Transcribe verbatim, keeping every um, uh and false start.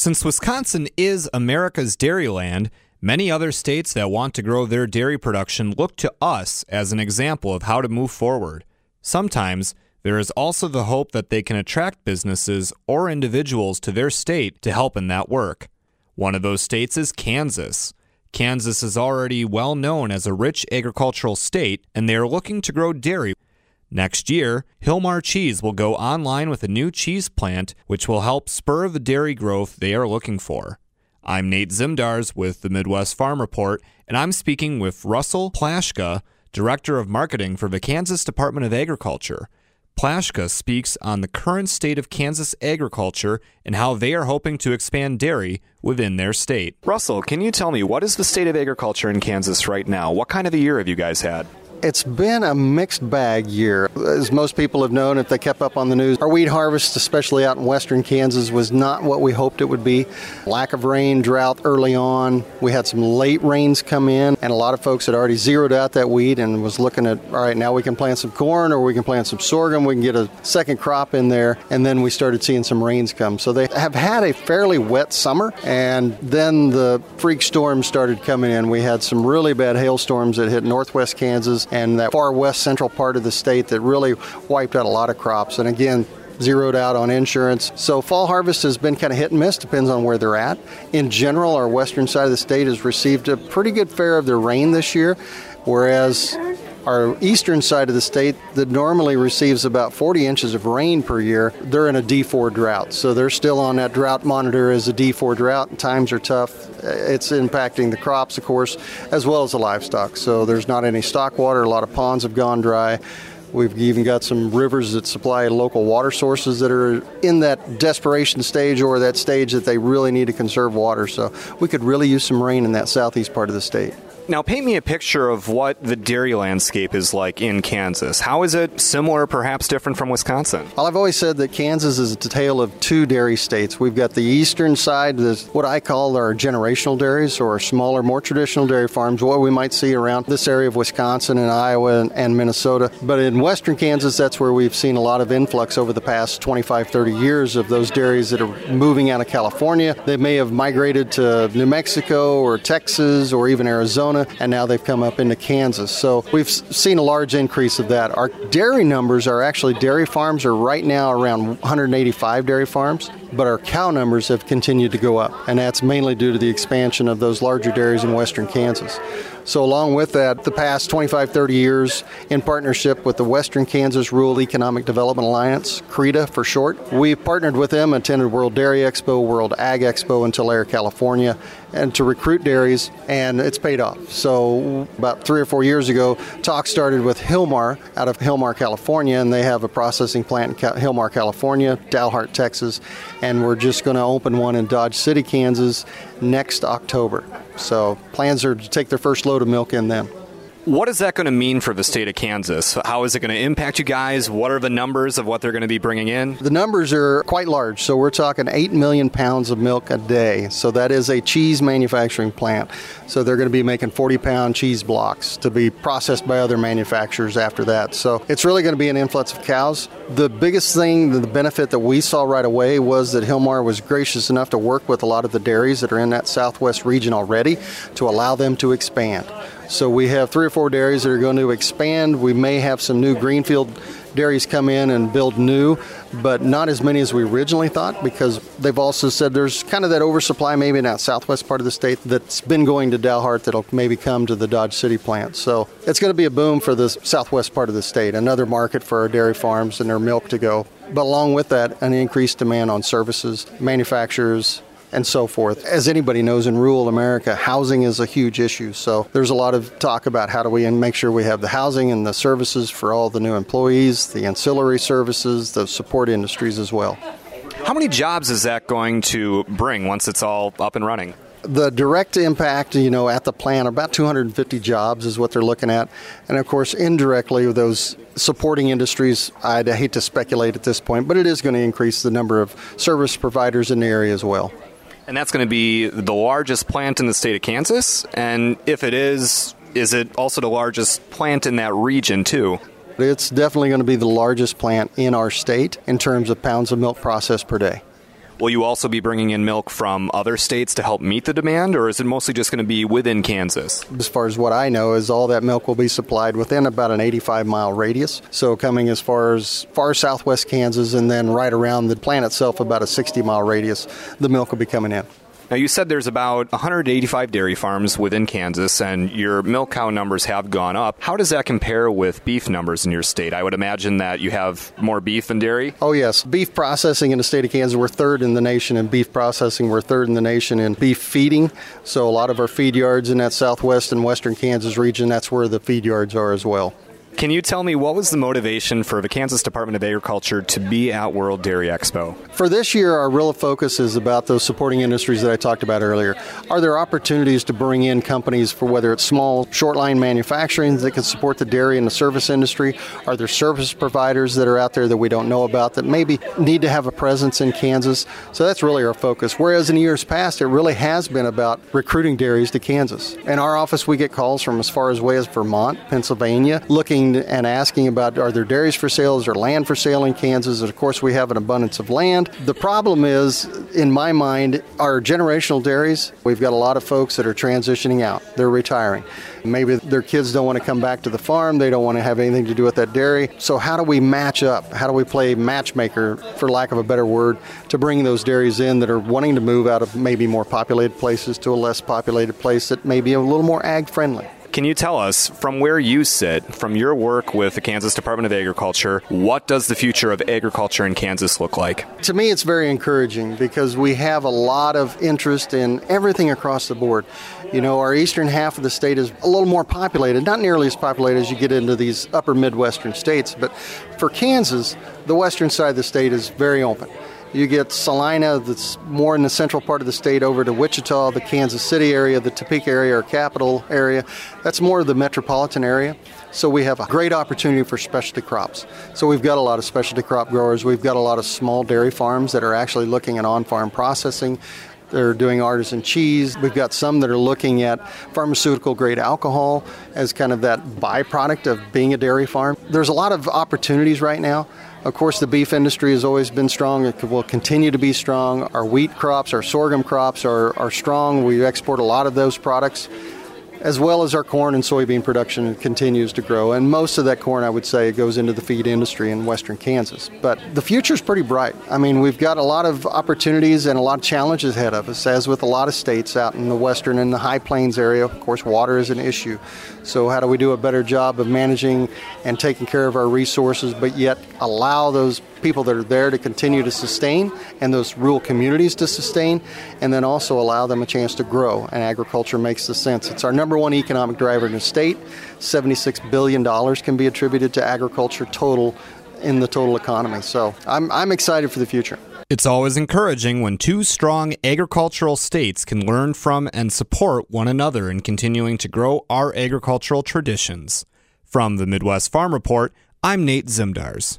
Since Wisconsin is America's dairyland, many other states that want to grow their dairy production look to us as an example of how to move forward. Sometimes, there is also the hope that they can attract businesses or individuals to their state to help in that work. One of those states is Kansas. Kansas is already well known as a rich agricultural state, and they are looking to grow dairy. Next year, Hilmar Cheese will go online with a new cheese plant, which will help spur the dairy growth they are looking for. I'm Nate Zimdars with the Midwest Farm Report, and I'm speaking with Russell Plaschka, Director of Marketing for the Kansas Department of Agriculture. Plaschka speaks on the current state of Kansas agriculture and how they are hoping to expand dairy within their state. Russell, can you tell me, what is the state of agriculture in Kansas right now? What kind of a year have you guys had? It's been a mixed bag year. As most people have known, if they kept up on the news, our wheat harvest, especially out in western Kansas, was not what we hoped it would be. Lack of rain, drought early on. We had some late rains come in, and a lot of folks had already zeroed out that wheat and was looking at, all right, now we can plant some corn or we can plant some sorghum. We can get a second crop in there. And then we started seeing some rains come. So they have had a fairly wet summer, and then the freak storms started coming in. We had some really bad hailstorms that hit northwest Kansas and that far west central part of the state that really wiped out a lot of crops, and again zeroed out on insurance. So fall harvest has been kind of hit and miss, depends on where they're at. In general, our western side of the state has received a pretty good fare of their rain this year, whereas our eastern side of the state that normally receives about forty inches of rain per year, they're in a D four drought. So they're still on that drought monitor as a D four drought. Times are tough. It's impacting the crops, of course, as well as the livestock. So there's not any stock water. A lot of ponds have gone dry. We've even got some rivers that supply local water sources that are in that desperation stage or that stage that they really need to conserve water. So we could really use some rain in that southeast part of the state. Now paint me a picture of what the dairy landscape is like in Kansas. How is it similar, perhaps different from Wisconsin? Well, I've always said that Kansas is a tale of two dairy states. We've got the eastern side, this, what I call our generational dairies or our smaller, more traditional dairy farms, what we might see around this area of Wisconsin and Iowa and, and Minnesota. But in western Kansas, that's where we've seen a lot of influx over the past twenty-five, thirty years of those dairies that are moving out of California. They may have migrated to New Mexico or Texas or even Arizona, and now they've come up into Kansas. So we've seen a large increase of that. Our dairy numbers are actually, dairy farms are right now around one hundred eighty-five dairy farms, but our cow numbers have continued to go up, and that's mainly due to the expansion of those larger dairies in western Kansas. So along with that, the past twenty-five, thirty years, in partnership with the Western Kansas Rural Economic Development Alliance, CREDA for short, we partnered with them, attended World Dairy Expo, World Ag Expo in Tulare, California, and to recruit dairies, and it's paid off. So about three or four years ago, talks started with Hilmar out of Hilmar, California, and they have a processing plant in Hilmar, California, Dalhart, Texas, and we're just going to open one in Dodge City, Kansas, next October. So plans are to take their first load of milk in them. What is that going to mean for the state of Kansas? How is it going to impact you guys? What are the numbers of what they're going to be bringing in? The numbers are quite large. So we're talking eight million pounds of milk a day. So that is a cheese manufacturing plant. So they're going to be making forty pound cheese blocks to be processed by other manufacturers after that. So it's really going to be an influx of cows. The biggest thing, the benefit that we saw right away was that Hilmar was gracious enough to work with a lot of the dairies that are in that southwest region already to allow them to expand. So we have three or four dairies that are going to expand. We may have some new greenfield dairies come in and build new, but not as many as we originally thought, because they've also said there's kind of that oversupply maybe in that southwest part of the state that's been going to Dalhart that'll maybe come to the Dodge City plant. So it's going to be a boom for the southwest part of the state, another market for our dairy farms and their milk to go. But along with that, an increased demand on services, manufacturers, and so forth. As anybody knows, in rural America, housing is a huge issue. So there's a lot of talk about how do we make sure we have the housing and the services for all the new employees, the ancillary services, the support industries as well. How many jobs is that going to bring once it's all up and running? The direct impact, you know, at the plant, about two hundred fifty jobs is what they're looking at. And of course, indirectly, those supporting industries, I'd hate to speculate at this point, but it is going to increase the number of service providers in the area as well. And that's going to be the largest plant in the state of Kansas? And if it is, is it also the largest plant in that region too? It's definitely going to be the largest plant in our state in terms of pounds of milk processed per day. Will you also be bringing in milk from other states to help meet the demand, or is it mostly just going to be within Kansas? As far as what I know is all that milk will be supplied within about an eighty-five mile radius. So coming as far as far southwest Kansas and then right around the plant itself about a sixty mile radius, the milk will be coming in. Now, you said there's about one hundred eighty-five dairy farms within Kansas, and your milk cow numbers have gone up. How does that compare with beef numbers in your state? I would imagine that you have more beef than dairy. Oh, yes. Beef processing in the state of Kansas, we're third in the nation in beef processing. We're third in the nation in beef feeding. So a lot of our feed yards in that southwest and western Kansas region, that's where the feed yards are as well. Can you tell me, what was the motivation for the Kansas Department of Agriculture to be at World Dairy Expo? For this year, our real focus is about those supporting industries that I talked about earlier. Are there opportunities to bring in companies for whether it's small, short-line manufacturing that can support the dairy and the service industry? Are there service providers that are out there that we don't know about that maybe need to have a presence in Kansas? So that's really our focus. Whereas in years past, it really has been about recruiting dairies to Kansas. In our office, we get calls from as far away as Vermont, Pennsylvania, looking and asking about, are there dairies for sale? Is there land for sale in Kansas? Of course, we have an abundance of land. The problem is, in my mind, our generational dairies, we've got a lot of folks that are transitioning out. They're retiring. Maybe their kids don't want to come back to the farm. They don't want to have anything to do with that dairy. So how do we match up? How do we play matchmaker, for lack of a better word, to bring those dairies in that are wanting to move out of maybe more populated places to a less populated place that may be a little more ag-friendly? Can you tell us, from where you sit, from your work with the Kansas Department of Agriculture, what does the future of agriculture in Kansas look like? To me, it's very encouraging because we have a lot of interest in everything across the board. You know, our eastern half of the state is a little more populated, not nearly as populated as you get into these upper Midwestern states, but for Kansas, the western side of the state is very open. You get Salina, that's more in the central part of the state, over to Wichita, the Kansas City area, the Topeka area, our capital area. That's more of the metropolitan area. So we have a great opportunity for specialty crops. So we've got a lot of specialty crop growers. We've got a lot of small dairy farms that are actually looking at on-farm processing. They're doing artisan cheese. We've got some that are looking at pharmaceutical-grade alcohol as kind of that byproduct of being a dairy farm. There's a lot of opportunities right now. Of course, the beef industry has always been strong. It will continue to be strong. Our wheat crops, our sorghum crops are, are strong. We export a lot of those products, as well as our corn and soybean production continues to grow. And most of that corn, I would say, goes into the feed industry in western Kansas. But the future's pretty bright. I mean, we've got a lot of opportunities and a lot of challenges ahead of us, as with a lot of states out in the western and the high plains area. Of course, water is an issue. So how do we do a better job of managing and taking care of our resources, but yet allow those people that are there to continue to sustain and those rural communities to sustain, and then also allow them a chance to grow? And agriculture makes the sense. It's our number one economic driver in the state. seventy-six billion dollars can be attributed to agriculture total in the total economy. So I'm, I'm excited for the future. It's always encouraging when two strong agricultural states can learn from and support one another in continuing to grow our agricultural traditions. From the Midwest Farm Report, I'm Nate Zimdars.